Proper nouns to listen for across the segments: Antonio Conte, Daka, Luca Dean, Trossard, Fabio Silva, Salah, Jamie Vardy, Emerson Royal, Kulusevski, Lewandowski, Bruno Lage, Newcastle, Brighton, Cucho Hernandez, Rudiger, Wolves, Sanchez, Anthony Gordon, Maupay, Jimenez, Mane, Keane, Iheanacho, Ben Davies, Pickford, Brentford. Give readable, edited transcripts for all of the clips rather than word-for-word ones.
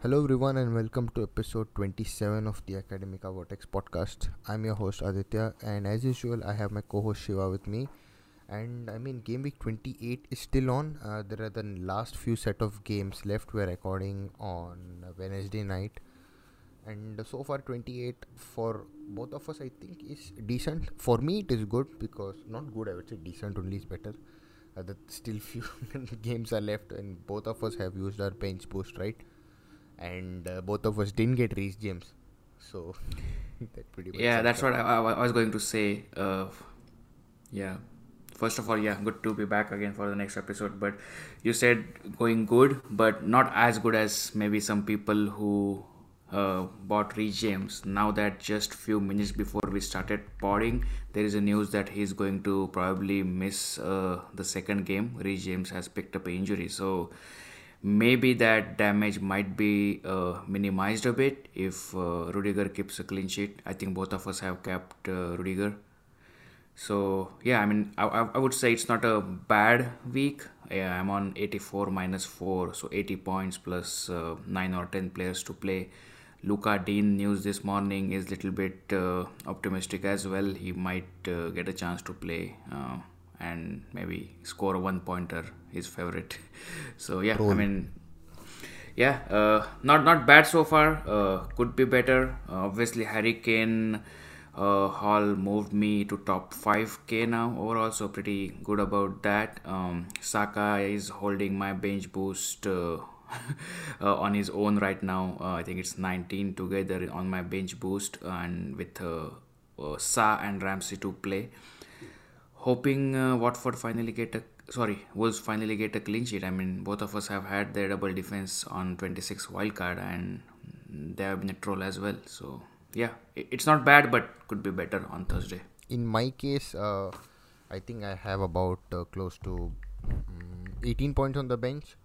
Hello everyone and welcome to episode 27 of the Academica Vortex podcast. I'm your host Aditya, and as usual I have my co-host Shiva with me. And I mean, game week 28 is still on. There are the last few set of games left. We're recording on Wednesday night, and so far 28 for both of us I think is decent. For me it is good, because not good, I would say decent only is better. That still few games are left, and both of us have used our bench boost, right? And both of us didn't get Reece James, so that pretty much. Yeah, that's what I was going to say. First of all, good to be back again for the next episode. But you said going good, but not as good as maybe some people who bought Reece James. Now that just few minutes before we started podding, there is a news that he's going to probably miss the second game. Reece James has picked up an injury, so maybe that damage might be minimized a bit if Rudiger keeps a clean sheet. I think both of us have kept Rudiger. So yeah, I mean, I would say it's not a bad week. Yeah, I'm on 84 minus 4, so 80 points plus 9 or 10 players to play. Luca Dean news this morning is a little bit optimistic as well. He might get a chance to play and maybe score a one-pointer, his favorite. So yeah, I mean, yeah, not bad so far. Could be better. Obviously, Harry Kane Hall moved me to top 5k now overall, so pretty good about that. Saka is holding my bench boost on his own right now. I think it's 19 together on my bench boost, and with Sa and Ramsey to play. Hoping Watford finally Wolves finally get a clean sheet. I mean, both of us have had their double defense on 26 wildcard, and they have been a troll as well. So yeah, it's not bad, but could be better on Thursday. In my case, I think I have about close to 18 points on the bench.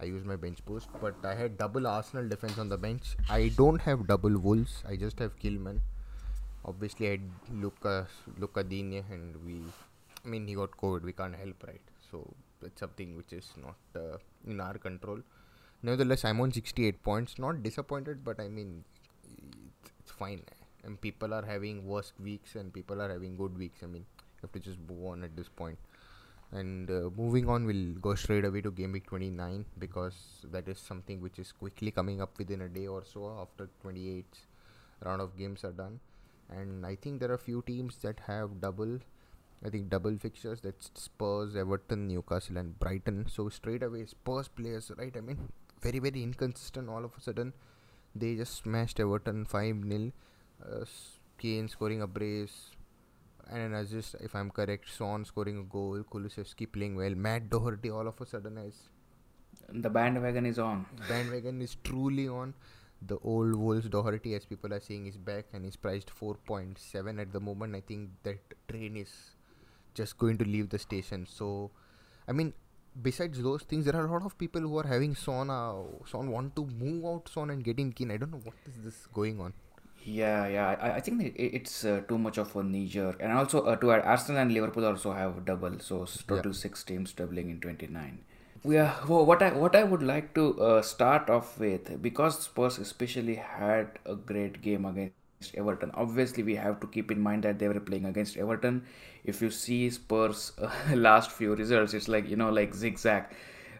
I use my bench boost, but I had double Arsenal defense on the bench. I don't have double Wolves. I just have Kilman. Obviously, I had Luca Digne, and he got COVID. We can't help, right? So it's something which is not in our control. Nevertheless, I'm on 68 points. Not disappointed, but I mean, it's fine, and people are having worse weeks and people are having good weeks. I mean, you have to just move on at this point. And moving on, we'll go straight away to game week 29, because that is something which is quickly coming up within a day or so after 28's round of games are done. And I think there are few teams that have double fixtures. That's Spurs, Everton, Newcastle and Brighton. So straight away Spurs players, right? I mean, very very inconsistent. All of a sudden they just smashed Everton 5-0. Kane scoring a brace and an assist, if I'm correct. Son scoring a goal. Kulusevski playing well. Matt Doherty all of a sudden has... The bandwagon is on. Bandwagon is truly on. The old Wolves Doherty, as people are saying, is back and is priced 4.7 at the moment. I think that train is just going to leave the station. So, I mean, besides those things, there are a lot of people who are having Son want to move out Son and get in Keane. I don't know what is this going on. Yeah. I think it's too much of a knee-jerk. And also, to add, Arsenal and Liverpool also have double. So, total 6 teams doubling in 29. Yeah, what I would like to start off with, because Spurs especially had a great game against Everton. Obviously, we have to keep in mind that they were playing against Everton. If you see Spurs' last few results, it's like, zigzag.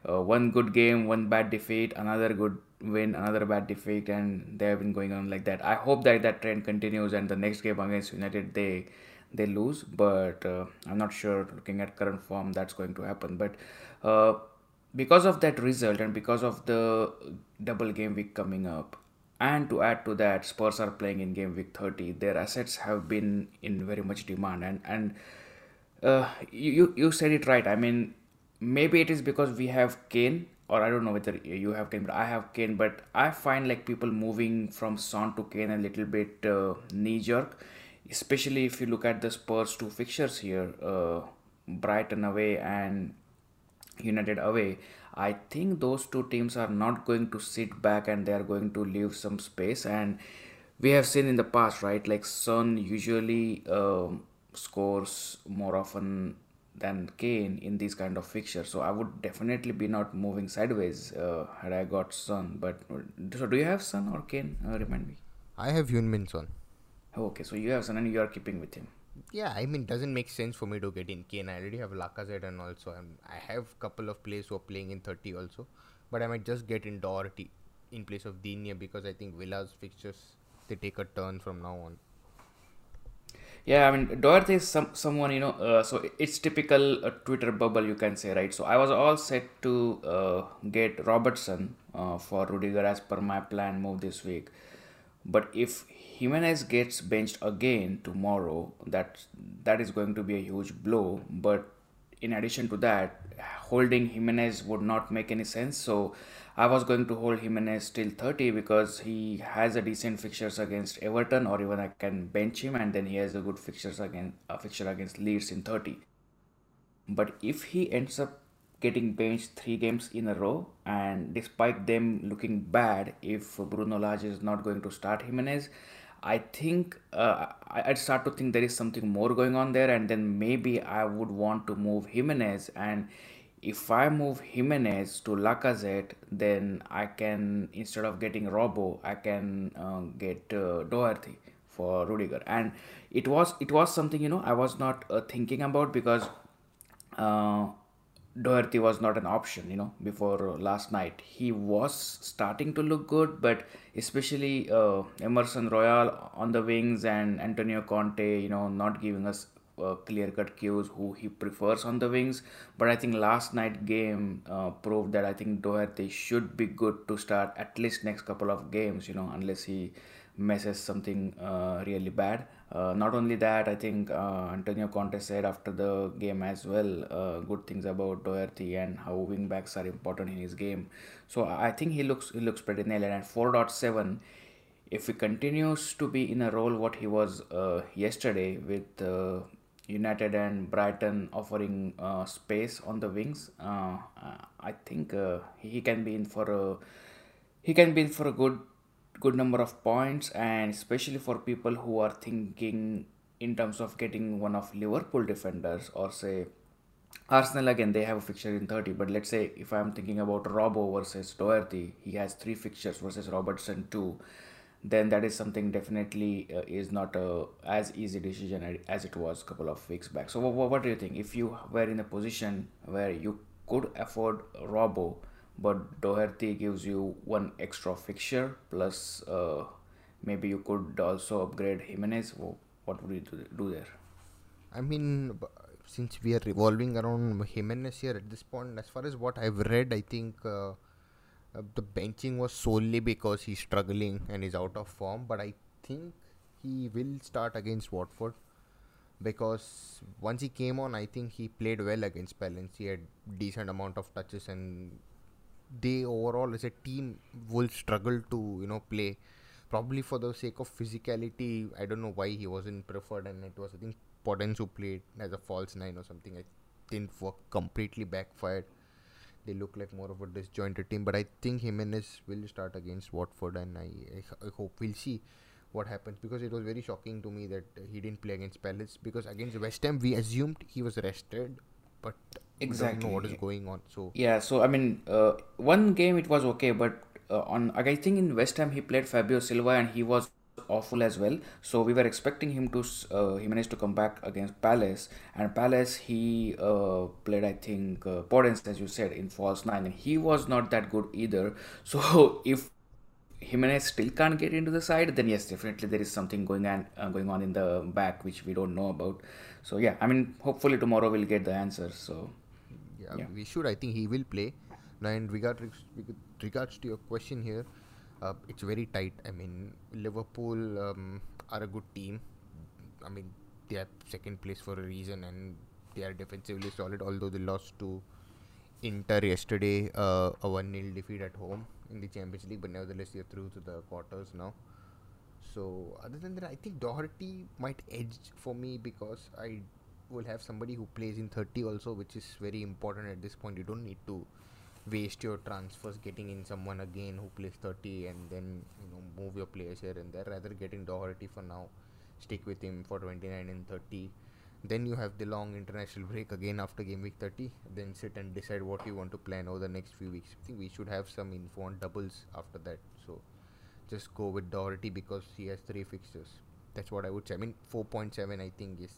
One good game, one bad defeat, another good win, another bad defeat, and they have been going on like that. I hope that trend continues, and the next game against United, they lose. But I'm not sure, looking at current form, that's going to happen. But because of that result and because of the double game week coming up, and to add to that, Spurs are playing in game week 30. Their assets have been in very much demand, and you said it right. I mean, maybe it is because we have Kane, or I don't know whether you have Kane, but I have Kane. But I find like people moving from Son to Kane a little bit knee jerk, especially if you look at the Spurs 2 fixtures here, Brighton away and United away. I think those 2 teams are not going to sit back, and they are going to leave some space. And we have seen in the past, right? Like Son usually scores more often than Kane in these kind of fixtures. So I would definitely be not moving sideways had I got Son. But so do you have Son or Kane? Remind me. I have Heung-min Son. Okay, so you have Son and you are keeping with him. Yeah, I mean, it doesn't make sense for me to get in Kane. I already have Lacazette, and also I have a couple of players who are playing in 30 also. But I might just get in Doherty in place of Digne, because I think Villa's fixtures, they take a turn from now on. Yeah, I mean, Doherty is someone, you know, so it's typical Twitter bubble, you can say, right? So I was all set to get Robertson for Rudiger as per my plan move this week. But if Jimenez gets benched again tomorrow, that is going to be a huge blow. But in addition to that, holding Jimenez would not make any sense. So I was going to hold Jimenez till 30 because he has a decent fixtures against Everton, or even I can bench him, and then he has a good fixtures against fixture against Leeds in 30. But if he ends up getting benched 3 games in a row, and despite them looking bad, if Bruno Lage is not going to start Jimenez, I think I'd start to think there is something more going on there, and then maybe I would want to move Jimenez. And if I move Jimenez to Lacazette, then I can, instead of getting Robbo, I can get Doherty for Rudiger. And it was something, you know, I was not thinking about, because Doherty was not an option, you know, before last night. He was starting to look good, but especially Emerson Royal on the wings and Antonio Conte, you know, not giving us clear-cut cues who he prefers on the wings. But I think last night game proved that I think Doherty should be good to start at least next couple of games, you know, unless he messes something really bad. Not only that, I think Antonio Conte said after the game as well good things about Doherty and how wing backs are important in his game. So I think he looks pretty nailed. And at 4.7, if he continues to be in a role what he was yesterday, with United and Brighton offering space on the wings, I think he can be in for a good number of points, and especially for people who are thinking in terms of getting one of Liverpool defenders, or say Arsenal. Again, they have a fixture in 30, but let's say if I'm thinking about Robbo versus Doherty, he has 3 fixtures versus Robertson 2, then that is something definitely is not as easy decision as it was a couple of weeks back. So what do you think? If you were in a position where you could afford Robbo, but Doherty gives you 1 extra fixture, plus maybe you could also upgrade Jimenez, what would you do there? I mean, since we are revolving around Jimenez here at this point, as far as what I've read, I think the benching was solely because he's struggling and is out of form. But I think he will start against Watford, because once he came on, I think he played well against Palace. He had decent amount of touches, and they overall as a team will struggle to, you know, play, probably for the sake of physicality. I don't know why he wasn't preferred, and it was, I think, Podence who played as a false 9 or something. It didn't work, completely backfired. They look like more of a disjointed team, but I think Jimenez will start against Watford, and I hope we'll see what happens, because it was very shocking to me that he didn't play against Palace, because against West Ham we assumed he was rested, but exactly, don't know what is going on. So yeah, so I mean, 1 game it was okay, but I think in West Ham he played Fabio Silva and he was awful as well. So we were expecting Jimenez to come back against Palace, and Palace he played, I think, Podence, as you said, in false 9, and he was not that good either. So if Jimenez still can't get into the side, then yes, definitely there is something going on in the back which we don't know about. So yeah, I mean, hopefully tomorrow we'll get the answers. So yeah, we should. I think he will play. Now, in regards to your question here, it's very tight. I mean, Liverpool are a good team. I mean, they are second place for a reason, and they are defensively solid. Although they lost to Inter yesterday, a 1-0 defeat at home in the Champions League, but nevertheless they are through to the quarters now. So other than that, I think Doherty might edge for me, because I will have somebody who plays in 30 also, which is very important at this point. You don't need to waste your transfers getting in someone again who plays 30 and then, you know, move your players here and there. Rather get in Doherty for now, stick with him for 29 and 30, Then you have the long international break again after game week 30. Then sit and decide what you want to plan over the next few weeks. I think we should have some info on doubles after that. So just go with Doherty because he has 3 fixtures. That's what I would say. I mean, 4.7 I think is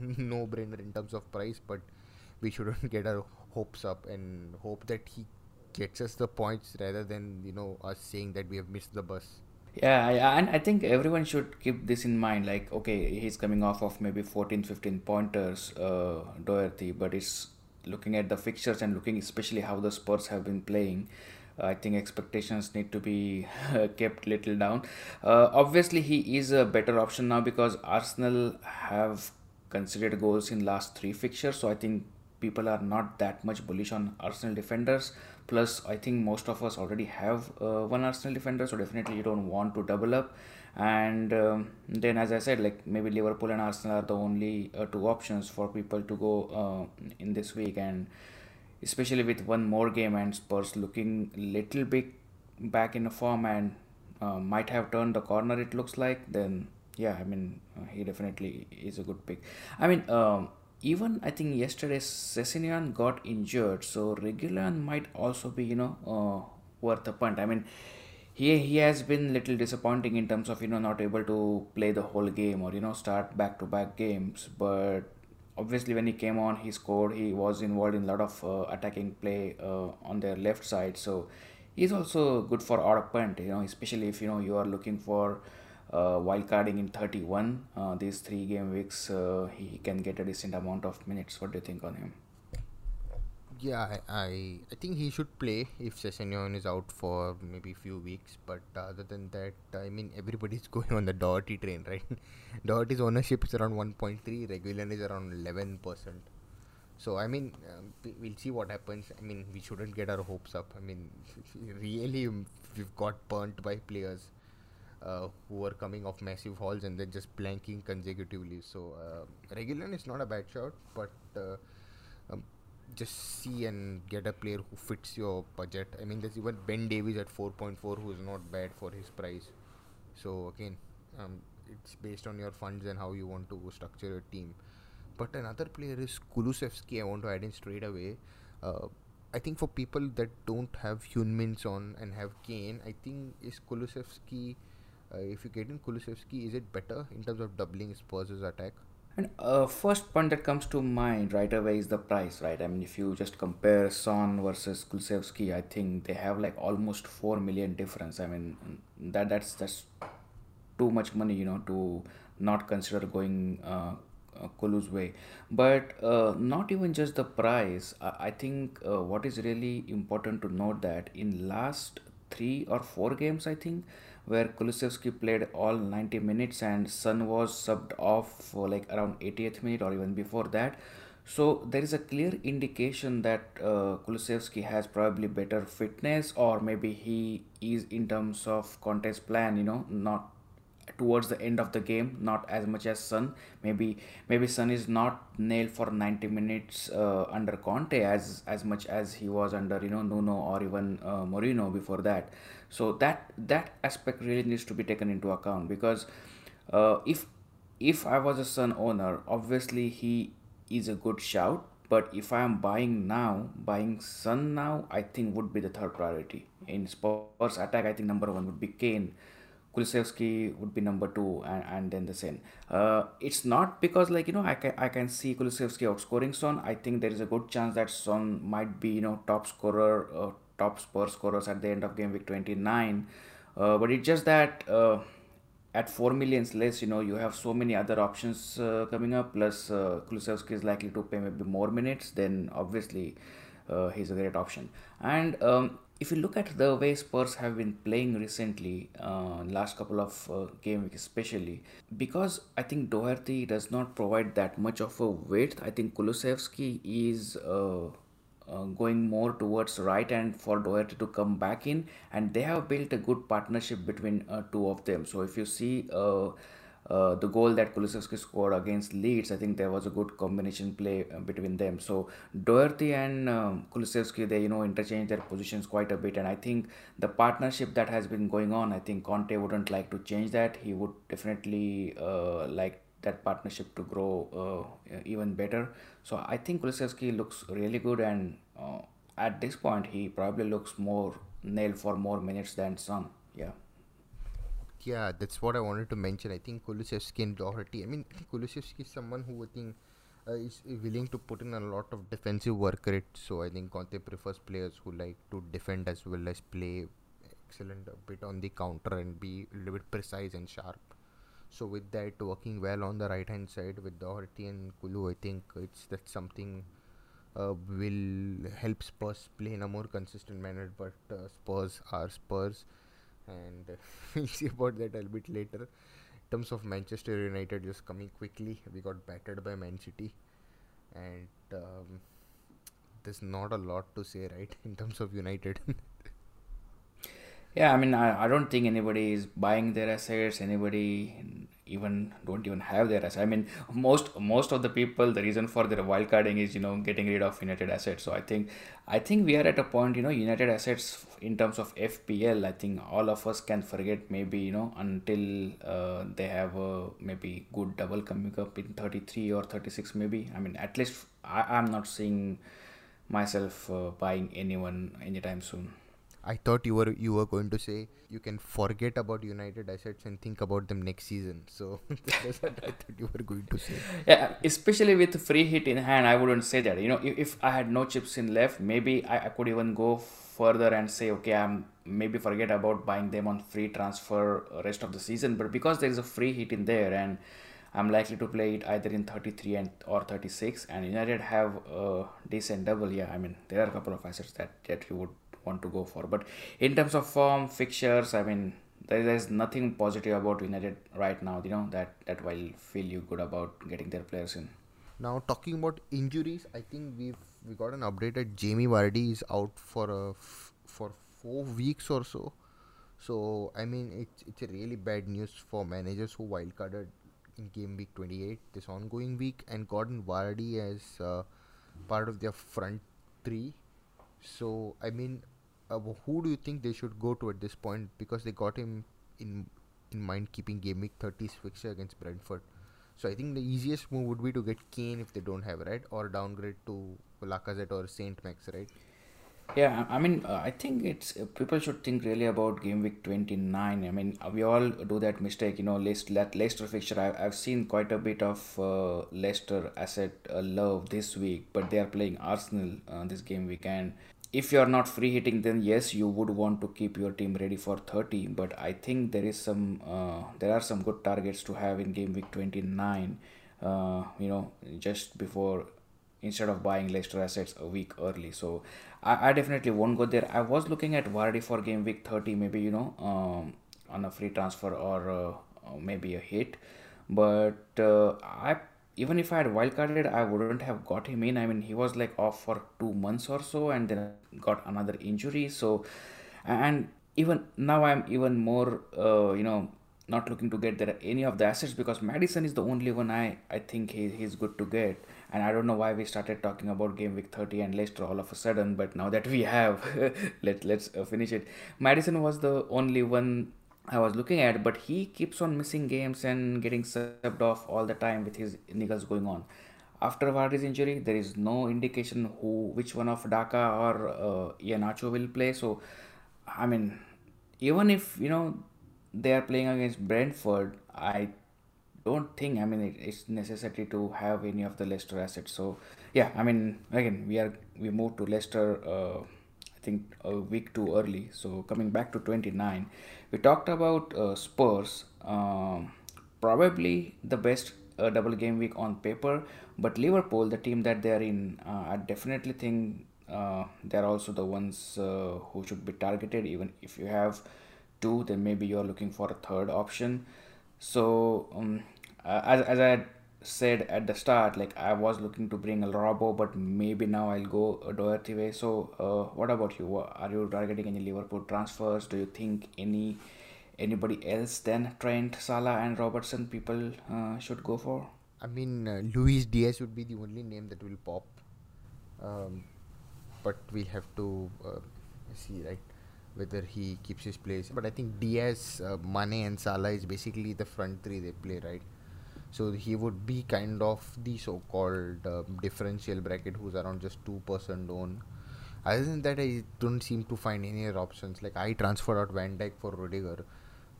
no brainer in terms of price, but we shouldn't get our hopes up and hope that he gets us the points rather than, you know, us saying that we have missed the bus. Yeah, and I think everyone should keep this in mind. Like, okay, he's coming off of maybe 14, 15 pointers, Doherty, but it's looking at the fixtures and looking especially how the Spurs have been playing. I think expectations need to be kept little down. Obviously, he is a better option now because Arsenal have considered goals in last 3 fixtures. So I think people are not that much bullish on Arsenal defenders. Plus, I think most of us already have one Arsenal defender. So definitely you don't want to double up. And then, as I said, like maybe Liverpool and Arsenal are the only 2 options for people to go in this week. And especially with one more game and Spurs looking little bit back in a form and might have turned the corner, it looks like, then yeah, I mean, he definitely is a good pick. I mean, even I think yesterday Sessegnon got injured, so Regulan might also be, you know, worth a punt. I mean, he has been little disappointing in terms of, you know, not able to play the whole game or, you know, start back-to-back games, but obviously, when he came on, he scored. He was involved in a lot of attacking play on their left side. So he's also good for odd punt, you know, especially if, you know, you are looking for wildcarding in 31. These 3 game weeks, he can get a decent amount of minutes. What do you think on him? Yeah, I think he should play if Sessegnon is out for maybe few weeks. But other than that, I mean, everybody's going on the Doherty train, right? Doherty's ownership is around 1.3. Regulan is around 11%. So, I mean, we'll see what happens. I mean, we shouldn't get our hopes up. I mean, really, we've got burnt by players who are coming off massive hauls and then just blanking consecutively. So, Regulan is not a bad shot, but just see and get a player who fits your budget. I mean, there's even Ben Davies at 4.4 who's not bad for his price. So again, it's based on your funds and how you want to structure your team. But another player is Kulusevski. I want to add in straight away. I think for people that don't have Heung-min Son and have Kane, I think is Kulusevski, if you get in Kulusevski, is it better in terms of doubling Spurs' attack? And first point that comes to mind right away is the price, right? I mean, if you just compare Son versus Kulusevski, I think they have like almost 4 million difference. I mean, that's too much money, you know, to not consider going Kulu's way. But not even just the price. I think what is really important to note that in last 3 or 4 games, I think, where Kulusevski played all 90 minutes and Son was subbed off for like around 80th minute or even before that. So there is a clear indication that Kulusevski has probably better fitness, or maybe he is in terms of Conte's plan, you know, not towards the end of the game, not as much as Son. Maybe Son is not nailed for 90 minutes under Conte as much as he was under, you know, Nuno or even Mourinho before that. So that aspect really needs to be taken into account, because if I was a Son owner, obviously he is a good shout, but if I am buying Son now, I think would be the third priority. In Spurs attack, I think number 1 would be Kane. Kulusevski would be number 2, and then the Son. It's not because, like, you know, I can see Kulusevski outscoring Son. I think there is a good chance that Son might be, you know, top Spurs scorers at the end of game week 29. But it's just that at 4 million less, you know, you have so many other options coming up. Plus, Kulusevski is likely to play maybe more minutes. Then obviously, he's a great option. And if you look at the way Spurs have been playing recently, last couple of game weeks especially, because I think Doherty does not provide that much of a width, I think Kulusevski is going more towards right and for Doherty to come back in, and they have built a good partnership between 2 of them. So if you see the goal that Kulusevski scored against Leeds, I think there was a good combination play between them. So Doherty and Kulusevski, they, you know, interchange their positions quite a bit, and I think the partnership that has been going on, I think Conte wouldn't like to change that. He would definitely like that partnership to grow even better. So I think Kulusevski looks really good, and at this point he probably looks more nailed for more minutes than Son. Yeah, that's what I wanted to mention. I think Kulusevski and Doherty, I mean, Kulusevski is someone who I think is willing to put in a lot of defensive work rate. So I think Conte prefers players who like to defend as well as play excellent a bit on the counter and be a little bit precise and sharp. So with that working well on the right hand side with Doherty and Kulu, I think that's something will help Spurs play in a more consistent manner. But Spurs are Spurs, and we'll see about that a little bit later. In terms of Manchester United, just coming quickly, we got battered by Man City, and there's not a lot to say, right, in terms of United. Yeah, I mean, I don't think anybody is buying their assets. Anybody don't even have their assets. I mean, most of the people, the reason for their wildcarding is, getting rid of United assets. So I think we are at a point, United assets in terms of FPL. I think all of us can forget, maybe, until they have a maybe good double coming up in 33 or 36, maybe. I mean, at least I'm not seeing myself buying anyone anytime soon. I thought you were going to say you can forget about United assets and think about them next season. So that's what I thought you were going to say. Yeah, especially with free hit in hand, I wouldn't say that. If I had no chips in left, maybe I could even go further and say, okay, I'm maybe forget about buying them on free transfer rest of the season. But because there is a free hit in there, and I'm likely to play it either in 33 or 36, and United have a decent double. Yeah, I mean, there are a couple of assets that you would want to go for, but in terms of form, fixtures, I mean, there's nothing positive about United right now, that will feel you good about getting their players in. Now, talking about injuries, I think we got an update that Jamie Vardy is out for 4 weeks or so. So I mean, it's a really bad news for managers who wildcarded in game week 28 this ongoing week and gotten Vardy as part of their front three. So I mean, who do you think they should go to at this point? Because they got him in mind keeping game week 30's fixture against Brentford. So I think the easiest move would be to get Kane if they don't have, right? Or downgrade to Lacazette or Saint Max, right? Yeah, I mean, I think it's people should think really about game week 29. I mean, we all do that mistake, Leicester fixture. I've seen quite a bit of Leicester asset love this week, but they are playing Arsenal this game week. And if you are not free hitting, then yes, you would want to keep your team ready for 30. But I think there are some good targets to have in game week 29. Just before, instead of buying Leicester assets a week early. So I definitely won't go there. I was looking at Vardy for game week 30, maybe, on a free transfer or maybe a hit. But even if I had wildcarded, I wouldn't have got him in. I mean, he was like off for 2 months or so and then got another injury. So, and even now I'm even more, not looking to get there any of the assets, because Maddison is the only one I think he's good to get. And I don't know why we started talking about game week 30 and Leicester all of a sudden, but now that we have, let's finish it. Maddison was the only one I was looking at, but he keeps on missing games and getting subbed off all the time with his niggles going on. After Vardy's injury, there is no indication which one of Daka or Iheanacho will play. So, I mean, even if, they are playing against Brentford, I don't think, I mean, it's necessary to have any of the Leicester assets. So yeah, I mean, again, we moved to Leicester I think a week too early. So coming back to 29, we talked about Spurs, probably the best double game week on paper, but Liverpool, the team that they are in, I definitely think they are also the ones who should be targeted. Even if you have two, then maybe you're looking for a third option. So as I said at the start, like, I was looking to bring a Robbo, but maybe now I'll go a Doherty way. So what about you? Are you targeting any Liverpool transfers? Do you think anybody else than Trent, Salah and Robertson people should go for? I mean, Luis Diaz would be the only name that will pop, but we'll have to see, right, whether he keeps his place. But I think Diaz, Mane and Salah is basically the front three they play, right? So he would be kind of the so-called differential bracket who's around just 2% owned. Other than that, I don't seem to find any other options. Like, I transferred out Van Dijk for Rudiger.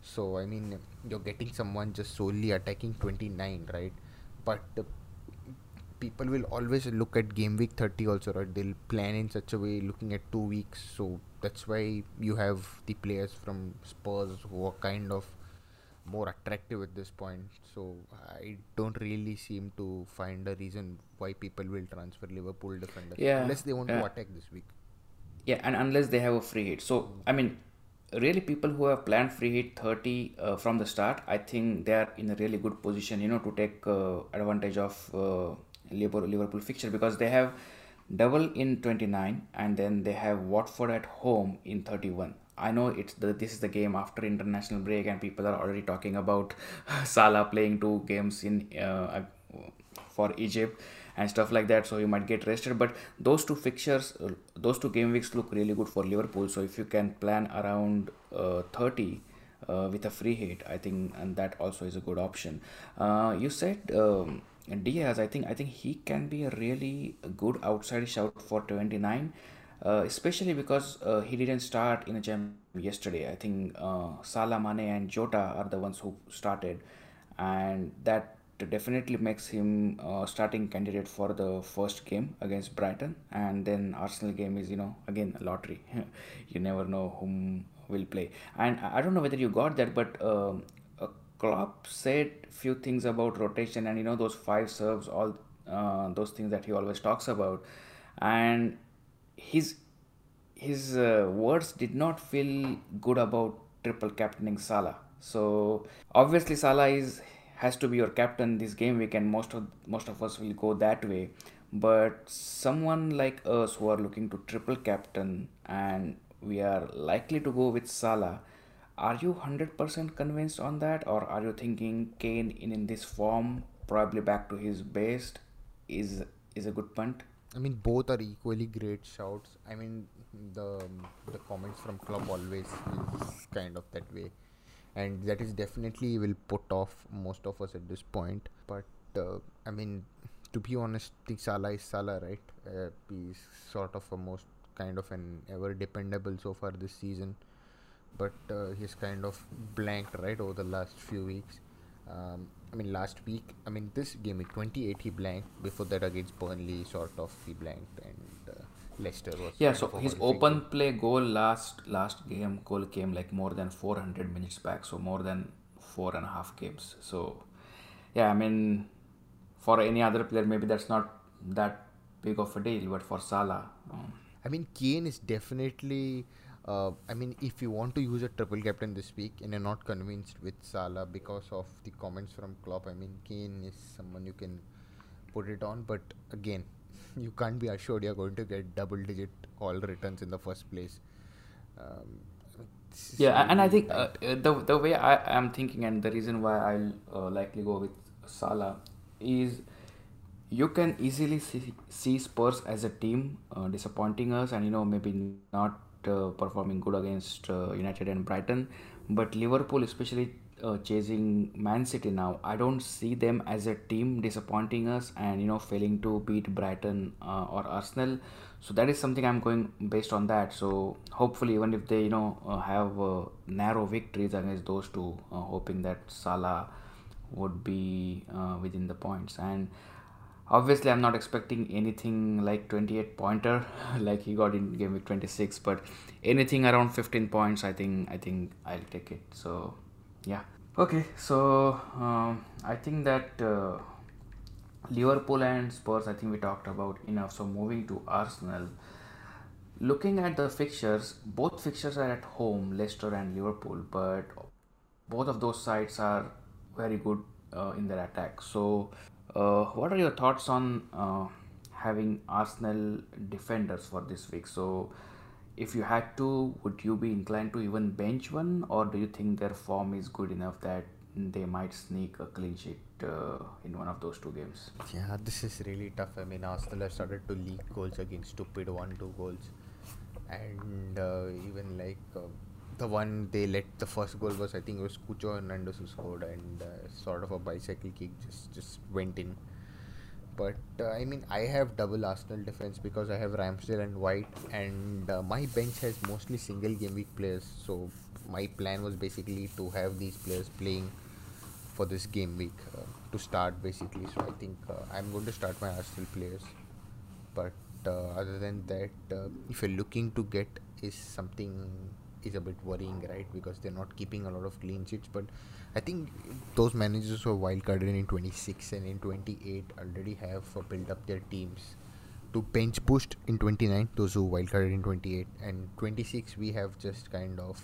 So, I mean, you're getting someone just solely attacking 29, right? But people will always look at game week 30 also, right? They'll plan in such a way looking at 2 weeks. So that's why you have the players from Spurs who are kind of more attractive at this point. So I don't really seem to find a reason why people will transfer Liverpool defenders unless they want to attack this week. Yeah, and unless they have a free hit. So, I mean, really people who have planned free hit 30 from the start, I think they are in a really good position, you know, to take advantage of Liverpool fixture, because they have double in 29 and then they have Watford at home in 31. I know this is the game after international break and people are already talking about Salah playing 2 games in for Egypt and stuff like that, so you might get rested. But those 2 fixtures, those 2 game weeks look really good for Liverpool. So if you can plan around 30 with a free hit, I think, and that also is a good option. You said Diaz, I think he can be a really good outside shout for 29. Especially because he didn't start in a gem yesterday. I think Salah, Mane and Jota are the ones who started, and that definitely makes him a starting candidate for the first game against Brighton, and then Arsenal game is, you know, again a lottery. You never know whom will play. And I don't know whether you got that, but Klopp said few things about rotation and, you know, those 5 serves, all those things that he always talks about, and his words did not feel good about triple captaining Salah. So obviously Salah has to be your captain this game week, and most of us will go that way. But someone like us who are looking to triple captain, and we are likely to go with Salah, are you 100% convinced on that, or are you thinking Kane in this form, probably back to his best, is a good punt? I mean, both are equally great shouts. I mean, the comments from Klopp always is kind of that way, and that is definitely will put off most of us at this point. But I mean, to be honest, Salah is Salah, right? He's sort of a most kind of an ever dependable so far this season, but he's kind of blanked, right, over the last few weeks. This game, 28, he blanked. Before that, against Burnley, sort of, he blanked, and Leicester was... Yeah, so his open play goal last game came like more than 400 minutes back, so more than 4.5 games. So, yeah, I mean, for any other player, maybe that's not that big of a deal, but for Salah... I mean, Kane is definitely... if you want to use a triple captain this week and you're not convinced with Salah because of the comments from Klopp, I mean, Kane is someone you can put it on, but again, you can't be assured you're going to get double-digit all returns in the first place. And I think the way I am thinking, and the reason why I'll likely go with Salah is... You can easily see Spurs as a team disappointing us, and, you know, maybe not performing good against United and Brighton. But Liverpool, especially chasing Man City now, I don't see them as a team disappointing us and, you know, failing to beat Brighton or Arsenal. So that is something I'm going based on that. So hopefully, even if they, you know, have narrow victories against those two, hoping that Salah would be within the points. And obviously, I'm not expecting anything like 28-pointer like he got in game week 26, but anything around 15 points, I think I'll take it. So, yeah. Okay, so I think that Liverpool and Spurs, I think we talked about enough. So, moving to Arsenal. Looking at the fixtures, both fixtures are at home, Leicester and Liverpool, but both of those sides are very good in their attack. So... what are your thoughts on having Arsenal defenders for this week? So, if you had to, would you be inclined to even bench one, or do you think their form is good enough that they might sneak a clean sheet in one of those 2 games? Yeah, this is really tough. I mean, Arsenal have started to leak goals against stupid 1-2 goals, and even like the one they let, the first goal was, I think it was Cucho Hernandez who scored, and sort of a bicycle kick just went in. But I mean, I have double Arsenal defense because I have Ramsdale and White, and my bench has mostly single game week players. So my plan was basically to have these players playing for this game week to start basically. So I think I'm going to start my Arsenal players. But other than that, if you're looking to get something is a bit worrying, right? Because they're not keeping a lot of clean sheets. But I think those managers who are wildcarded in 26 and in 28 already have built up their teams to bench boost in 29, those who wildcarded in 28, and 26 we have just kind of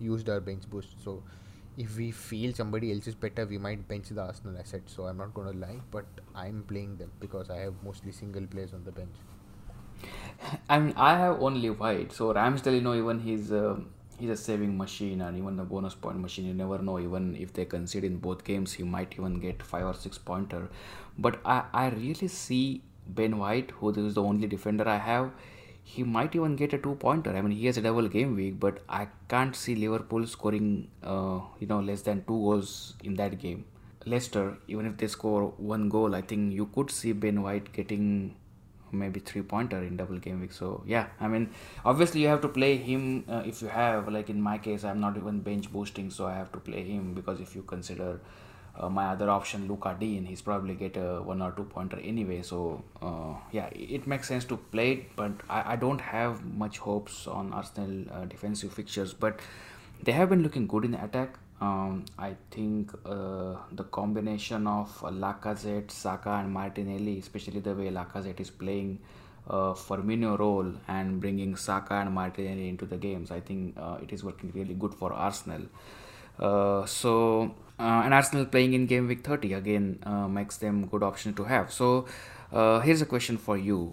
used our bench boost. So if we feel somebody else is better, we might bench the Arsenal asset. So I'm not going to lie, but I'm playing them because I have mostly single players on the bench. I mean, I have only White, so Ramsdale, you know, even he's a saving machine and even a bonus point machine. You never know, even if they concede in both games, he might even get 5 or 6 pointer. But I really see Ben White, who is the only defender I have, he might even get a 2-pointer. I mean, he has a double game week, but I can't see Liverpool scoring, you know, less than 2 goals in that game. Leicester, even if they score 1 goal, I think you could see Ben White getting maybe 3-pointer in double game week. So yeah, I mean, obviously you have to play him if you have, like in my case, I'm not even bench boosting, so I have to play him because if you consider my other option, Luka Dean, he's probably get a 1 or 2-pointer anyway. So yeah, it makes sense to play it, but I don't have much hopes on Arsenal defensive fixtures, but they have been looking good in the attack. I think the combination of Lacazette, Saka and Martinelli, especially the way Lacazette is playing Firmino role and bringing Saka and Martinelli into the games, I think it is working really good for Arsenal. And Arsenal playing in game week 30 again makes them good option to have. So here's a question for you.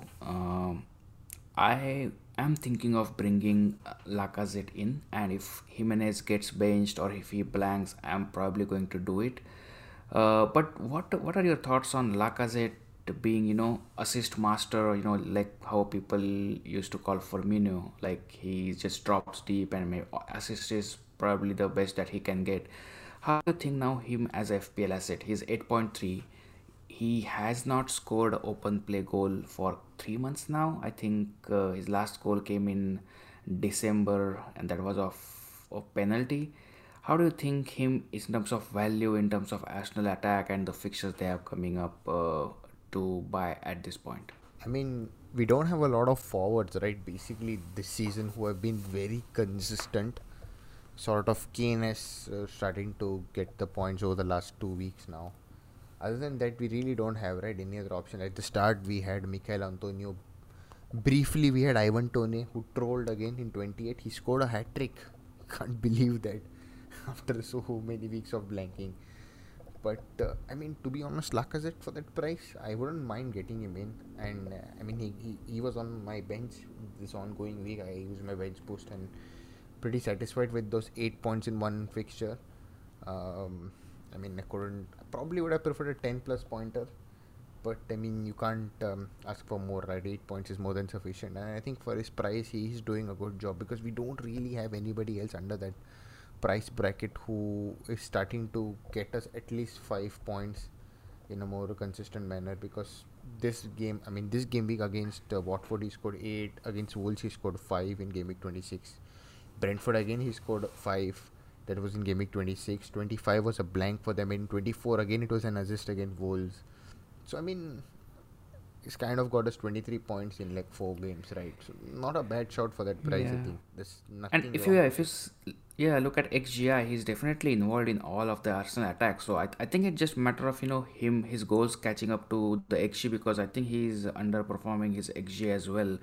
I am thinking of bringing Lacazette in, and if Jimenez gets benched or if he blanks, I'm probably going to do it. But what are your thoughts on Lacazette being, you know, assist master, you know, like how people used to call Firmino, like he just drops deep and may assist is probably the best that he can get. How do you think now him as a FPL asset? He's 8.3. He has not scored open play goal for 3 months now. I think his last goal came in December, and that was a penalty. How do you think him in terms of value, in terms of Arsenal attack and the fixtures they have coming up to buy at this point? I mean, we don't have a lot of forwards, right? Basically this season who have been very consistent. Sort of Kane is starting to get the points over the last 2 weeks now. Other than that, we really don't have, right, any other option. At the start, we had Michael Antonio. Briefly, we had Ivan Toney, who trolled again in 28. He scored a hat-trick. Can't believe that after so many weeks of blanking. But, I mean, to be honest, Lacazette for that price, I wouldn't mind getting him in. And, I mean, he was on my bench this ongoing week. I used my bench boost and pretty satisfied with those 8 points in one fixture. I mean, I probably would have preferred a 10+ pointer, but I mean, you can't ask for more, right? 8 points is more than sufficient, and I think for his price, he is doing a good job because we don't really have anybody else under that price bracket who is starting to get us at least 5 points in a more consistent manner. Because this game week against Watford, he scored 8, against Wolves, he scored 5 in game week 26, Brentford again, he scored 5. That was in game week 26. 25 was a blank for them. In 24, again, it was an assist against Wolves. So, I mean, it's kind of got us 23 points in like 4 games, right? So, not a bad shot for that price, yeah. I think. There's nothing and if you look at XGI, he's definitely involved in all of the Arsenal attacks. So, I think it's just a matter of, you know, his goals catching up to the XG, because I think he's underperforming his XG as well.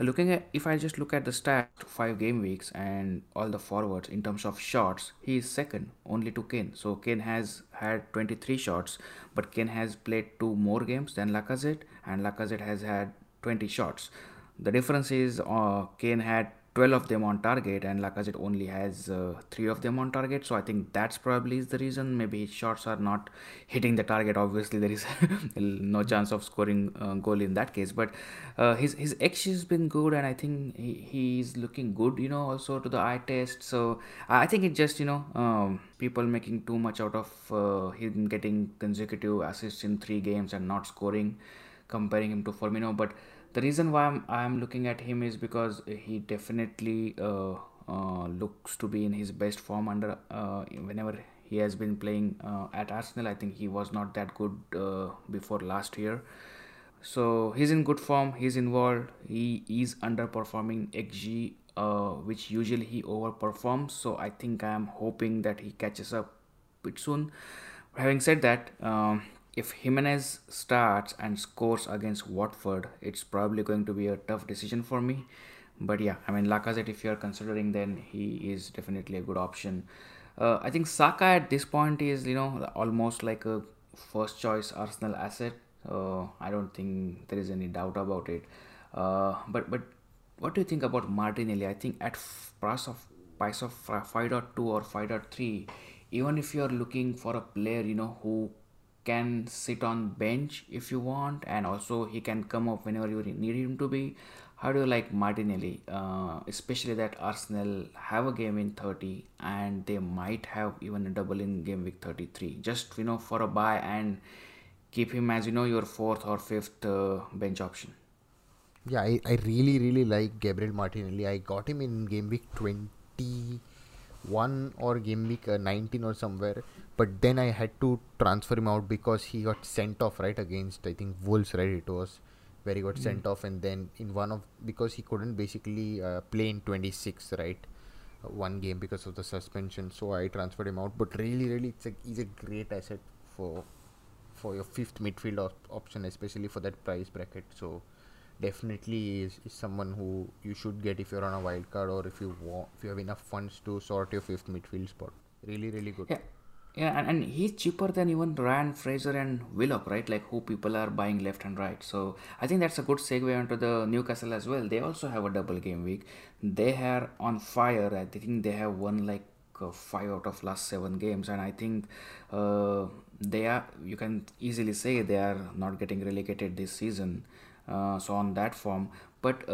Looking at, if I just look at the stats, 5 game weeks and all the forwards in terms of shots, he is second only to Kane. So Kane has had 23 shots, but Kane has played 2 more games than Lacazette, and Lacazette has had 20 shots. The difference is Kane had 12 of them on target, and Lacazette only has 3 of them on target. So I think that's probably is the reason. Maybe his shots are not hitting the target. Obviously there is no chance of scoring a goal in that case, but his XG has been good, and I think he's looking good, you know, also to the eye test. So I think it just, you know, people making too much out of him getting consecutive assists in 3 games and not scoring, comparing him to Firmino. But the reason why I'm looking at him is because he definitely looks to be in his best form under whenever he has been playing at Arsenal. I think he was not that good before last year. So he's in good form, he's involved, he is underperforming XG, which usually he overperforms. So I think I'm hoping that he catches up bit soon. Having said that, if Jimenez starts and scores against Watford, it's probably going to be a tough decision for me. But yeah, I mean, Lacazette, if you're considering, then he is definitely a good option. I think Saka at this point is, you know, almost like a first choice Arsenal asset. I don't think there is any doubt about it. But what do you think about Martinelli? I think at price of 5.2 or 5.3, even if you're looking for a player, you know, who can sit on bench if you want, and also he can come up whenever you need him to be. How do you like Martinelli, especially that Arsenal have a game in 30 and they might have even a double in game week 33, just, you know, for a bye, and keep him as, you know, your 4th or 5th bench option? Yeah, I really like Gabriel Martinelli. I got him in game week 21 or game week 19 or somewhere, but then I had to transfer him out because he got sent off right against, I think, Wolves, right? It was where he got sent off, and then in one of, because he couldn't basically play in 26, right, one game because of the suspension. So I transferred him out, but really he's a great asset for your 5th midfield option, especially for that price bracket. So definitely is someone who you should get if you're on a wild card, or if you have enough funds to sort your 5th midfield spot. Really good. Yeah, and he's cheaper than even Ryan Fraser and Willock, right? Like, who people are buying left and right. So I think that's a good segue onto the Newcastle as well. They also have a double game week. They are on fire. I think they have won like 5 out of last 7 games, and I think they are. You can easily say they are not getting relegated this season. So on that form, but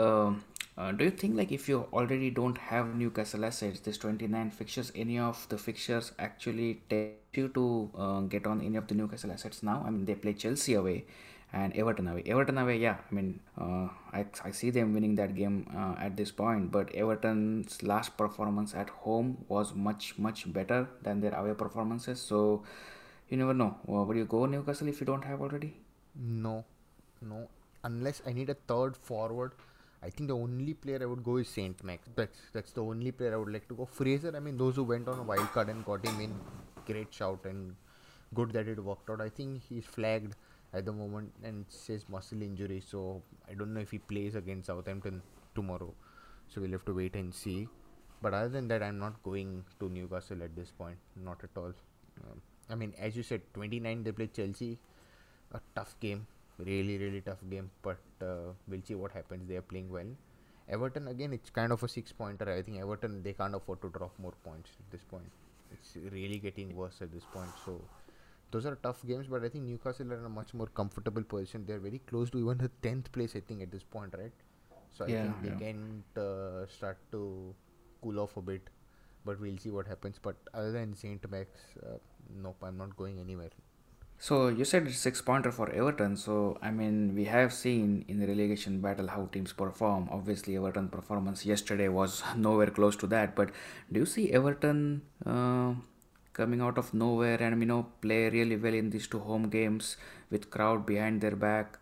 do you think, like, if you already don't have Newcastle assets, this 29 fixtures, any of the fixtures actually take you to get on any of the Newcastle assets now? I mean, they play Chelsea away and Everton away. Yeah, I mean, I see them winning that game at this point, but Everton's last performance at home was much better than their away performances. So you never know. Would you go Newcastle if you don't have already? No. Unless I need a third forward, I think the only player I would go is Saint Max. That's the only player I would like to go. Fraser, I mean, those who went on a wild card and got him in, great shout, and good that it worked out. I think he's flagged at the moment and says muscle injury, so I don't know if he plays against Southampton tomorrow. So we'll have to wait and see. But other than that, I'm not going to Newcastle at this point, not at all. I mean, as you said, 29 they play Chelsea, a tough game. Really tough game, but we'll see what happens. They are playing well. Everton, again, it's kind of a 6-pointer. I think Everton, they can't afford to drop more points at this point. It's really getting worse at this point. So those are tough games, but I think Newcastle are in a much more comfortable position. They're very close to even the 10th place, I think, at this point, right? So I think they can start to cool off a bit, but we'll see what happens. But other than St. Max, nope, I'm not going anywhere. So you said it's 6-pointer for Everton. So I mean, we have seen in the relegation battle how teams perform. Obviously, Everton performance yesterday was nowhere close to that. But do you see Everton coming out of nowhere and, you know, play really well in these 2 home games with crowd behind their back,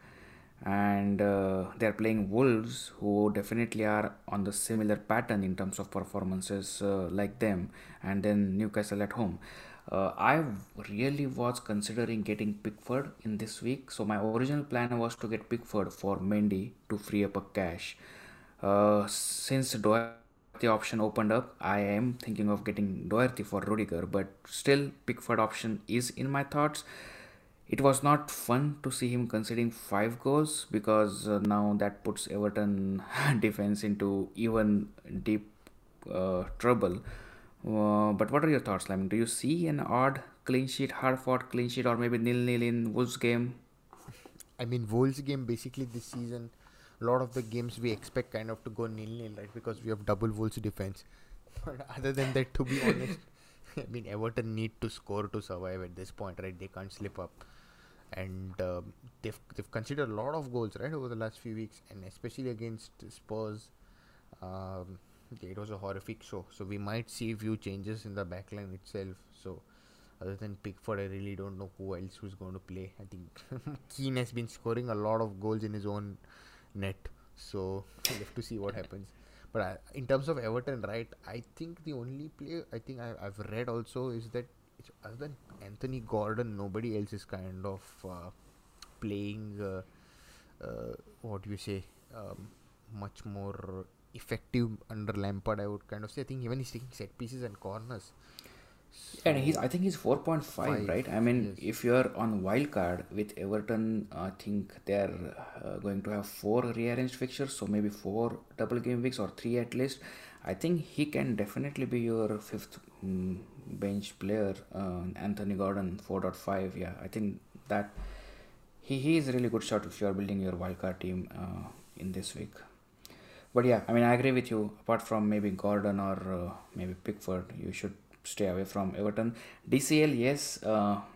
and they're playing Wolves, who definitely are on the similar pattern in terms of performances like them, and then Newcastle at home. I really was considering getting Pickford in this week. So my original plan was to get Pickford for Mendy to free up a cash. Since Doherty option opened up, I am thinking of getting Doherty for Rudiger, but still Pickford option is in my thoughts. It was not fun to see him conceding 5 goals because now that puts Everton defense into even deep trouble. But what are your thoughts, Lamin? Do you see an odd clean sheet, hard-fought clean sheet, or maybe nil-nil in Wolves game? I mean, Wolves game basically this season, a lot of the games we expect kind of to go nil-nil, right? Because we have double Wolves defense. But other than that, to be honest, I mean, Everton need to score to survive at this point, right? They can't slip up. And they've considered a lot of goals, right, over the last few weeks, and especially against Spurs. It was a horrific show. So we might see a few changes in the backline itself. So other than Pickford, I really don't know who else who's going to play. I think Keane has been scoring a lot of goals in his own net. So we'll have to see what happens. But in terms of Everton, right, I think the only player I think I've read also is that it's other than Anthony Gordon, nobody else is kind of playing, much more effective under Lampard, I would kind of say. I think even he's taking set pieces and corners. So and I think he's 4.5, right? I mean, yes. If you're on wild card with Everton, I think they're going to have 4 rearranged fixtures, so maybe 4 double game weeks or 3 at least. I think he can definitely be your 5th bench player, Anthony Gordon, 4.5. Yeah, I think that he is a really good shot if you're building your wild card team in this week. But yeah, I mean, I agree with you. Apart from maybe Gordon or maybe Pickford, you should stay away from Everton. DCL, yes,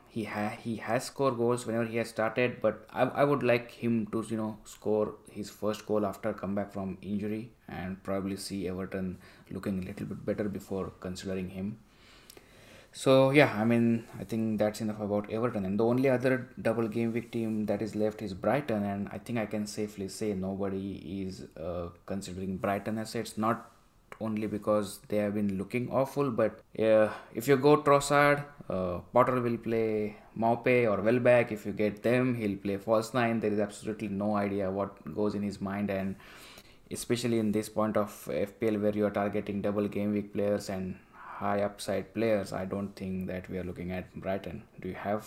he has scored goals whenever he has started, but I would like him to, you know, score his first goal after comeback from injury and probably see Everton looking a little bit better before considering him. So yeah, I mean, I think that's enough about Everton. And the only other double game week team that is left is Brighton, and I think I can safely say nobody is considering Brighton assets, not only because they have been looking awful, but if you go Trossard, Potter will play Maupay or Welbeck. If you get them, he'll play false nine. There is absolutely no idea what goes in his mind, and especially in this point of FPL where you are targeting double game week players and high upside players, I don't think that we are looking at Brighton. Do you have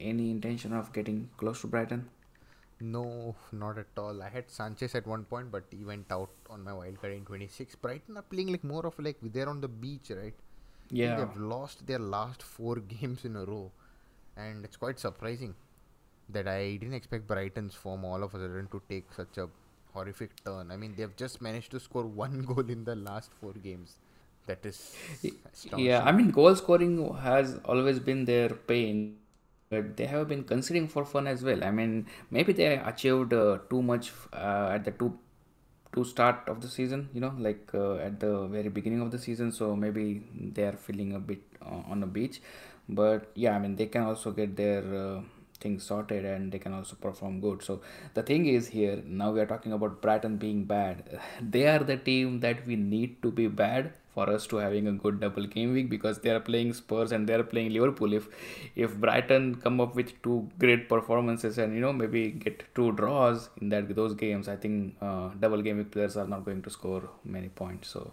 any intention of getting close to Brighton? No, not at all. I had Sanchez at one point, but he went out on my wildcard in 26. Brighton are playing like more of like they're on the beach, right? Yeah. They've lost their last 4 games in a row. And it's quite surprising that I didn't expect Brighton's form all of a sudden to take such a horrific turn. I mean, they've just managed to score 1 goal in the last 4 games. That is astonishing. Yeah, I mean, goal scoring has always been their pain. But they have been considering for fun as well. I mean, maybe they achieved too much at the two start of the season, you know, like at the very beginning of the season. So maybe they are feeling a bit on the beach. But yeah, I mean, they can also get their things sorted and they can also perform good. So the thing is here, now we are talking about Brighton being bad. They are the team that we need to be bad for us to having a good double game week, because they are playing Spurs and they are playing Liverpool. If Brighton come up with 2 great performances and, you know, maybe get 2 draws in those games, I think double game week players are not going to score many points. So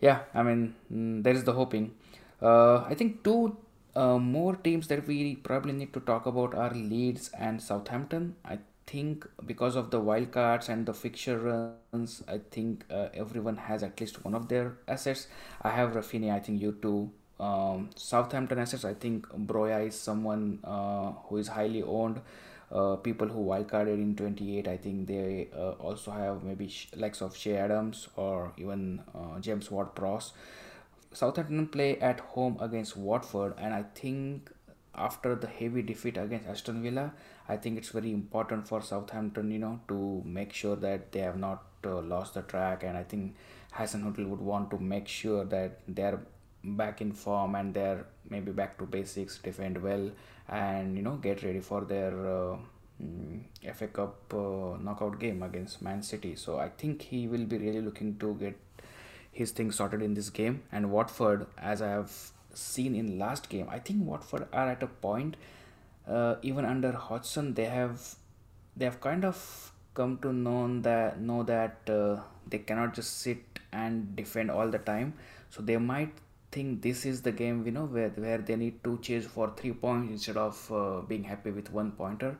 yeah, I mean, there is the hoping. I think 2 more teams that we probably need to talk about are Leeds and Southampton. I think because of the wild cards and the fixture runs, I think everyone has at least one of their assets. I have Rafinha, I think you too. Southampton assets, I think Broya is someone who is highly owned. People who wildcarded in 28, I think they also have maybe likes of Shea Adams or even James Ward-Prowse. Southampton play at home against Watford, and I think after the heavy defeat against Aston Villa, I think it's very important for Southampton, you know, to make sure that they have not lost the track. And I think Hasenhuttl would want to make sure that they're back in form and they're maybe back to basics, defend well, and, you know, get ready for their FA Cup knockout game against Man City. So I think he will be really looking to get his things sorted in this game. And Watford, as I have seen in last game, I think Watford are at a point, even under Hodgson, they have kind of come to know that they cannot just sit and defend all the time. So they might think this is the game, you know, where they need to chase for 3 points instead of being happy with 1 pointer.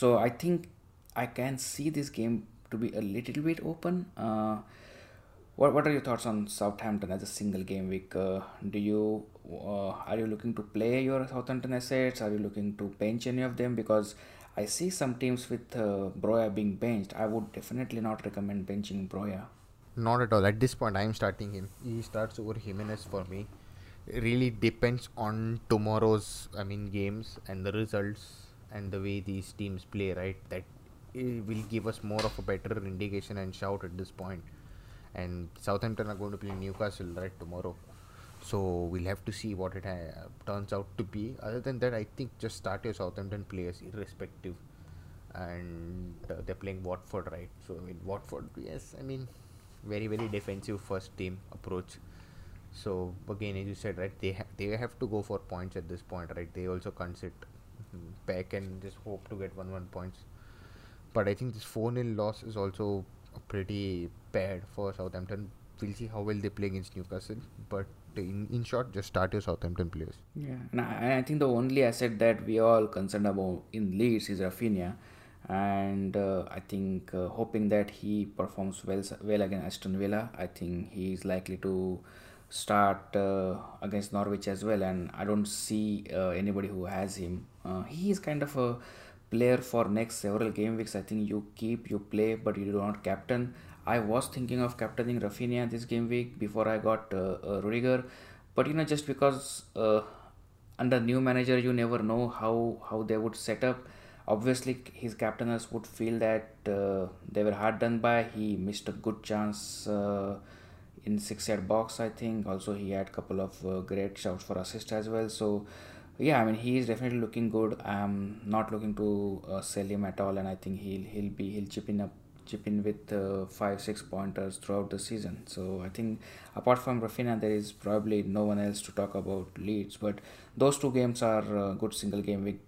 So I think I can see this game to be a little bit open. What are your thoughts on Southampton as a single game week? Are you looking to play your Southampton assets? Are you looking to bench any of them? Because I see some teams with Broya being benched. I would definitely not recommend benching Broya. Not at all. At this point, I'm starting him. He starts over Jimenez for me. It really depends on tomorrow's, I mean, games and the results and the way these teams play, right? That it will give us more of a better indication and shout at this point. And Southampton are going to play Newcastle right tomorrow. So we'll have to see what it turns out to be. Other than that, I think just start your Southampton players irrespective. And they're playing Watford, right? So in Watford, yes, I mean, very, very defensive first team approach. So again, as you said, right, they have to go for points at this point, right? They also can't sit back and just hope to get 1-1 points. But I think this 4-0 loss is also pretty bad for Southampton. We'll see how well they play against Newcastle, but in short, just start your Southampton players. Yeah, and I think the only asset that we all concerned about in Leeds is Rafinha, and I think hoping that he performs well against Aston Villa. I think he is likely to start against Norwich as well, and I don't see anybody who has him. He is kind of a player for next several game weeks. I think you play, but you do not captain. I was thinking of captaining Rafinha this game week before I got Rudiger, but you know, just because under new manager you never know how they would set up. Obviously his captainers would feel that they were hard done by. He missed a good chance in 6-yard box, I think. Also he had a couple of great shots for assist as well. So yeah, I mean, he is definitely looking good. I'm not looking to sell him at all, and I think he'll chip in with 5-6 pointers throughout the season. So I think apart from Rafinha, there is probably no one else to talk about Leeds. But those two games are good single game week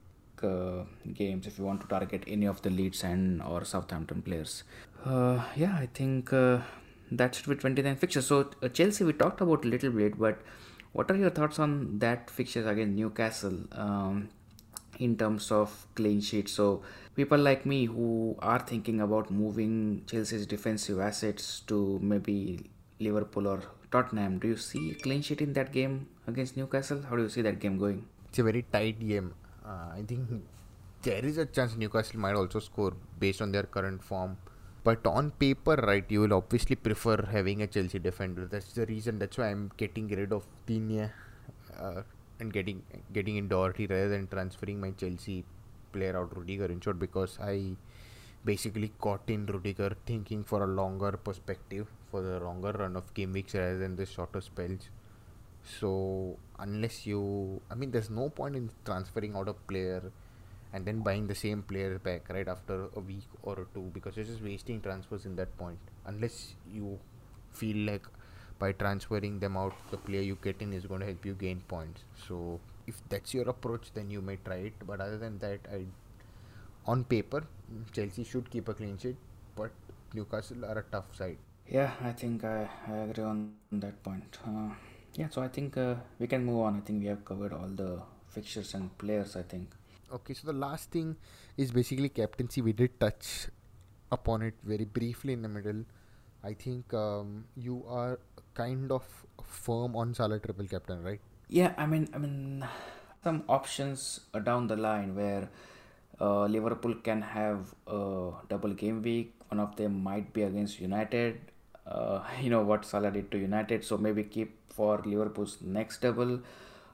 games if you want to target any of the Leeds and or Southampton players. Yeah, I think that should be 29 fixtures. So Chelsea we talked about a little bit, but what are your thoughts on that fixture against Newcastle in terms of clean sheet? So people like me who are thinking about moving Chelsea's defensive assets to maybe Liverpool or Tottenham, do you see a clean sheet in that game against Newcastle? How do you see that game going? It's a very tight game. I think there is a chance Newcastle might also score based on their current form. But on paper, right, you will obviously prefer having a Chelsea defender. That's the reason. That's why I'm getting rid of Digne and getting in Doherty rather than transferring my Chelsea player out, Rudiger, in short, because I basically got in Rudiger thinking for a longer perspective, for the longer run of game weeks rather than the shorter spells. So unless you, I mean, there's no point in transferring out a player and then buying the same player back right after a week or two, because you're just wasting transfers in that point. Unless you feel like by transferring them out, the player you get in is going to help you gain points. So if that's your approach, then you may try it. But other than that, on paper, Chelsea should keep a clean sheet, but Newcastle are a tough side. Yeah, I think I agree on that point. Yeah, so I think we can move on. I think we have covered all the fixtures and players, I think. Okay, so the last thing is basically captaincy. We did touch upon it very briefly in the middle. I think you are kind of firm on Salah triple captain, right? Yeah, I mean, some options down the line where Liverpool can have a double game week. One of them might be against United. You know what Salah did to United, so maybe keep for Liverpool's next double.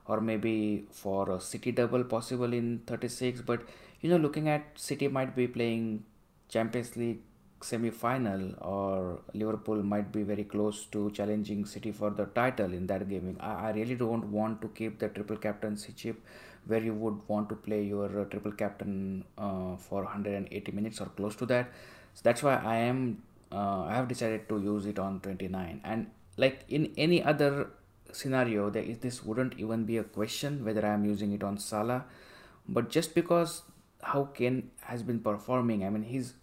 Or maybe for a City double possible in 36. But, you know, looking at City might be playing Champions League semi-final, or Liverpool might be very close to challenging City for the title in that game. I really don't want to keep the triple captaincy chip where you would want to play your triple captain for 180 minutes or close to that. So that's why I have decided to use it on 29. And like in any other scenario, this wouldn't even be a question whether I'm using it on Salah, but just because how Kane has been performing, I mean, he's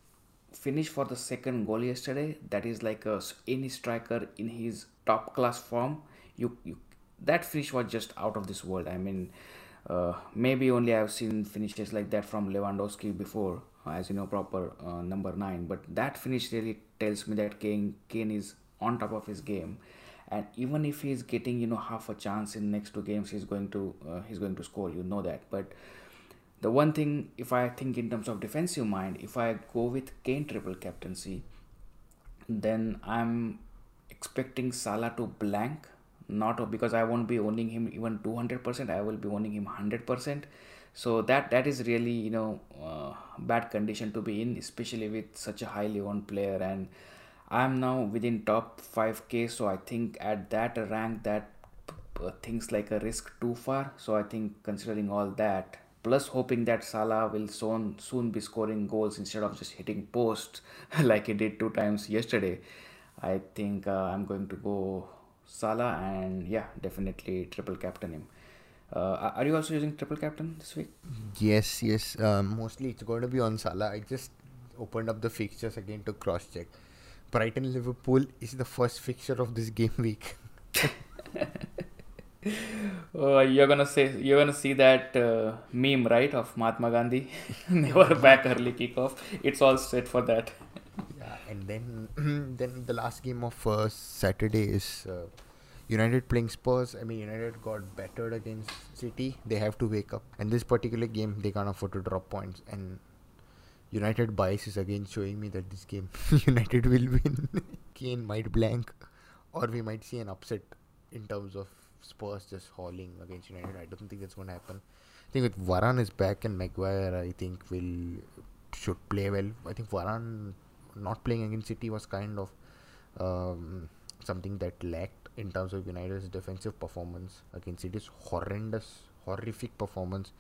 finished for the second goal yesterday. That is like any striker in his top class form. That finish was just out of this world. I mean, maybe only I've seen finishes like that from Lewandowski before, as you know, proper number 9. But that finish really tells me that Kane is on top of his game, and even if he's getting, you know, half a chance in next 2 games, he's going to score. You know that. But the one thing, if I think in terms of defensive mind, if I go with Kane triple captaincy, then I'm expecting Salah to blank. Not because I won't be owning him even 200%, I will be owning him 100%. So that is really, you know, bad condition to be in, especially with such a highly owned player. And I'm now within top 5k, so I think at that rank that things like a risk too far. So I think considering all that, plus hoping that Salah will soon be scoring goals instead of just hitting posts like he did 2 times yesterday, I think I'm going to go Salah, and yeah, definitely triple captain him. Are you also using triple captain this week? Yes. Mostly it's going to be on Salah. I just opened up the fixtures again to cross-check. Brighton Liverpool is the first fixture of this game week. You're gonna see that meme, right, of Mahatma Gandhi? Never back early kickoff. It's all set for that. Yeah, and then the last game of Saturday is United playing Spurs. I mean, United got battered against City. They have to wake up. And this particular game, they can't afford to drop points. And United bias is again showing me that this game, United will win. Kane might blank, or we might see an upset in terms of Spurs just hauling against United. I don't think that's going to happen. I think with Varane is back and Maguire, I think should play well. I think Varane not playing against City was kind of something that lacked in terms of United's defensive performance against City's horrific performance.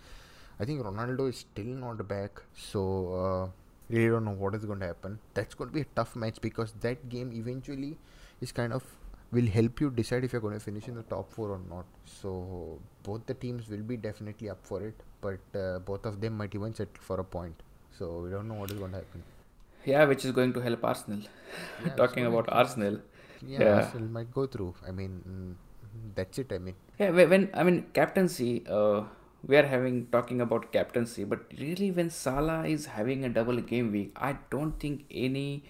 I think Ronaldo is still not back, so really don't know what is going to happen. That's going to be a tough match, because that game eventually is kind of will help you decide if you're going to finish in the top 4 or not. So both the teams will be definitely up for it, but both of them might even settle for a point. So we don't know what is going to happen. Yeah, which is going to help Arsenal. Yeah, talking about Arsenal. Yeah, Arsenal might go through. I mean, that's it. I mean, yeah, captaincy, we are talking about captaincy, but really when Salah is having a double game week, I don't think any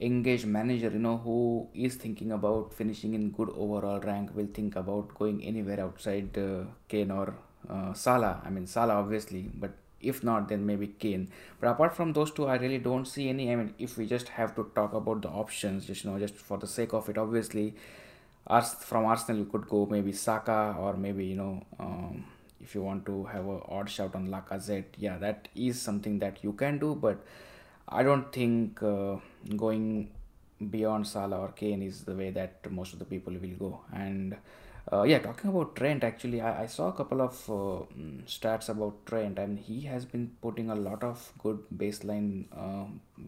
engaged manager, you know, who is thinking about finishing in good overall rank will think about going anywhere outside Kane or Salah. I mean, Salah obviously, but if not, then maybe Kane. But apart from those 2, I really don't see any. I mean, if we just have to talk about the options, just for the sake of it, obviously, from Arsenal, you could go maybe Saka, or maybe, if you want to have an odd shout on Lacazette. Yeah, that is something that you can do, but I don't think going beyond Salah or Kane is the way that most of the people will go. And talking about Trent, actually, I saw a couple of stats about Trent. I mean, he has been putting a lot of good baseline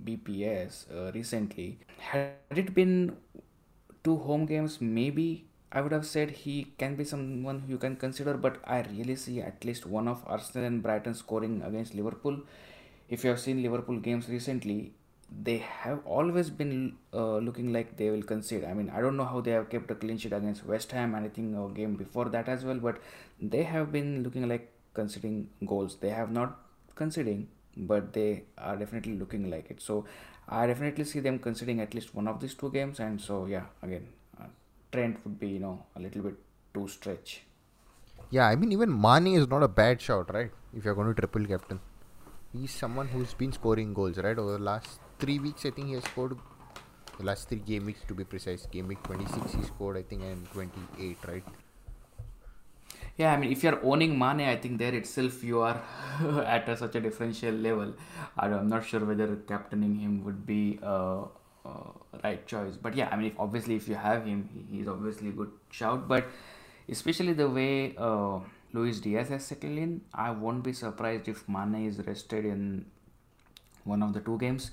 BPS recently. Had it been 2 home games, maybe I would have said he can be someone who you can consider, but I really see at least one of Arsenal and Brighton scoring against Liverpool. If you have seen Liverpool games recently, they have always been looking like they will concede. I mean, I don't know how they have kept a clean sheet against West Ham, and I think a game before that as well, but they have been looking like conceding goals. They have not conceding, but they are definitely looking like it. So I definitely see them conceding at least one of these 2 games. And so, yeah, again, Trent would be, a little bit too stretch. Yeah, I mean, even Mane is not a bad shot, right? If you're going to triple captain. He's someone who's been scoring goals, right? Over the last 3 weeks, I think he has scored, the last 3 game weeks to be precise. Game week 26 he scored, I think, and 28, right? Yeah, I mean, if you're owning Mane, I think there itself you are at such a differential level. I'm not sure whether captaining him would be right choice. But yeah, I mean, if you have him, he's obviously a good shout. But especially the way Luis Diaz has settled in, I won't be surprised if Mane is rested in one of the 2 games.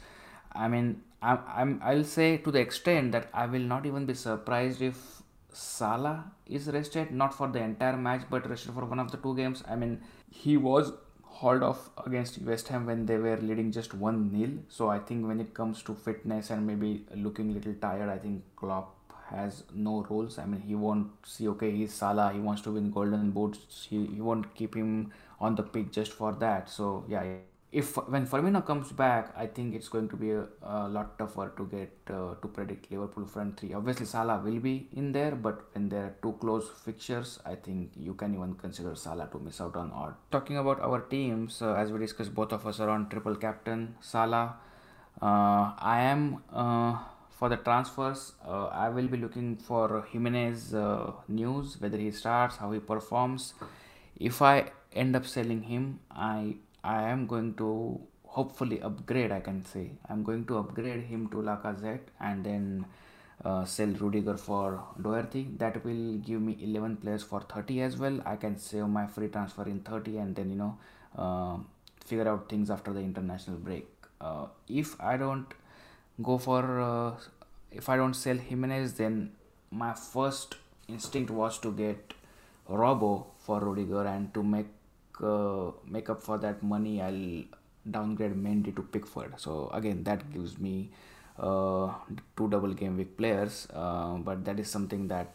I mean, I'll say to the extent that I will not even be surprised if Salah is rested, not for the entire match, but rested for one of the 2 games. I mean, he was hauled off against West Ham when they were leading just 1-0. So I think when it comes to fitness and maybe looking a little tired, I think Klopp has no roles. I mean, he won't see, okay, he's Salah, he wants to win golden boots, he won't keep him on the pitch just for that. So yeah, if when Firmino comes back, I think it's going to be a lot tougher to get to predict Liverpool front three. Obviously Salah will be in there, but when there are two close fixtures, I think you can even consider Salah to miss out on odd. Talking about our teams, as we discussed, both of us are on triple captain Salah. I am for the transfers, I will be looking for Jimenez news, whether he starts, how he performs. If I end up selling him, I am going to hopefully upgrade, I can say. I'm going to upgrade him to Lacazette and then sell Rudiger for Doherty. That will give me 11 players for 30 as well. I can save my free transfer in 30 and then, you know, figure out things after the international break. If I don't go for, if I don't sell Jimenez, then my first instinct was to get Robbo for Rudiger, and to make up for that money, I'll downgrade Mendy to Pickford. So again, that gives me two double game week players, but that is something that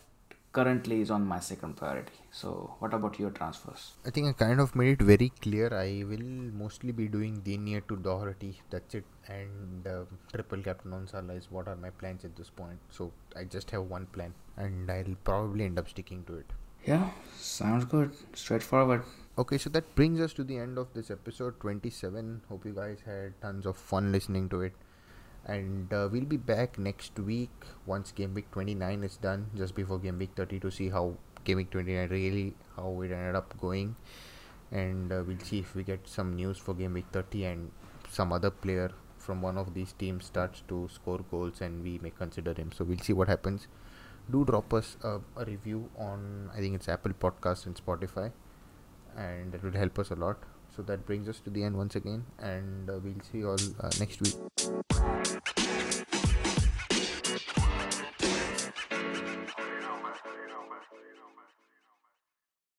currently is on my second priority. So what about your transfers? I think I kind of made it very clear. I will mostly be doing Dinier to Doherty, that's it, and triple captain on Salah is what are my plans at this point. So I just have one plan and I'll probably end up sticking to it. Yeah, sounds good. Straightforward. Okay, so that brings us to the end of this episode 27. Hope you guys had tons of fun listening to it. And we'll be back next week once game week 29 is done, just before game week 30, to see how game week 29 really, how it ended up going. And we'll see if we get some news for game week 30 and some other player from one of these teams starts to score goals and we may consider him. So we'll see what happens. Do drop us a review on, I think it's Apple Podcasts and Spotify. And that will help us a lot. So that brings us to the end once again, and we'll see you all next week.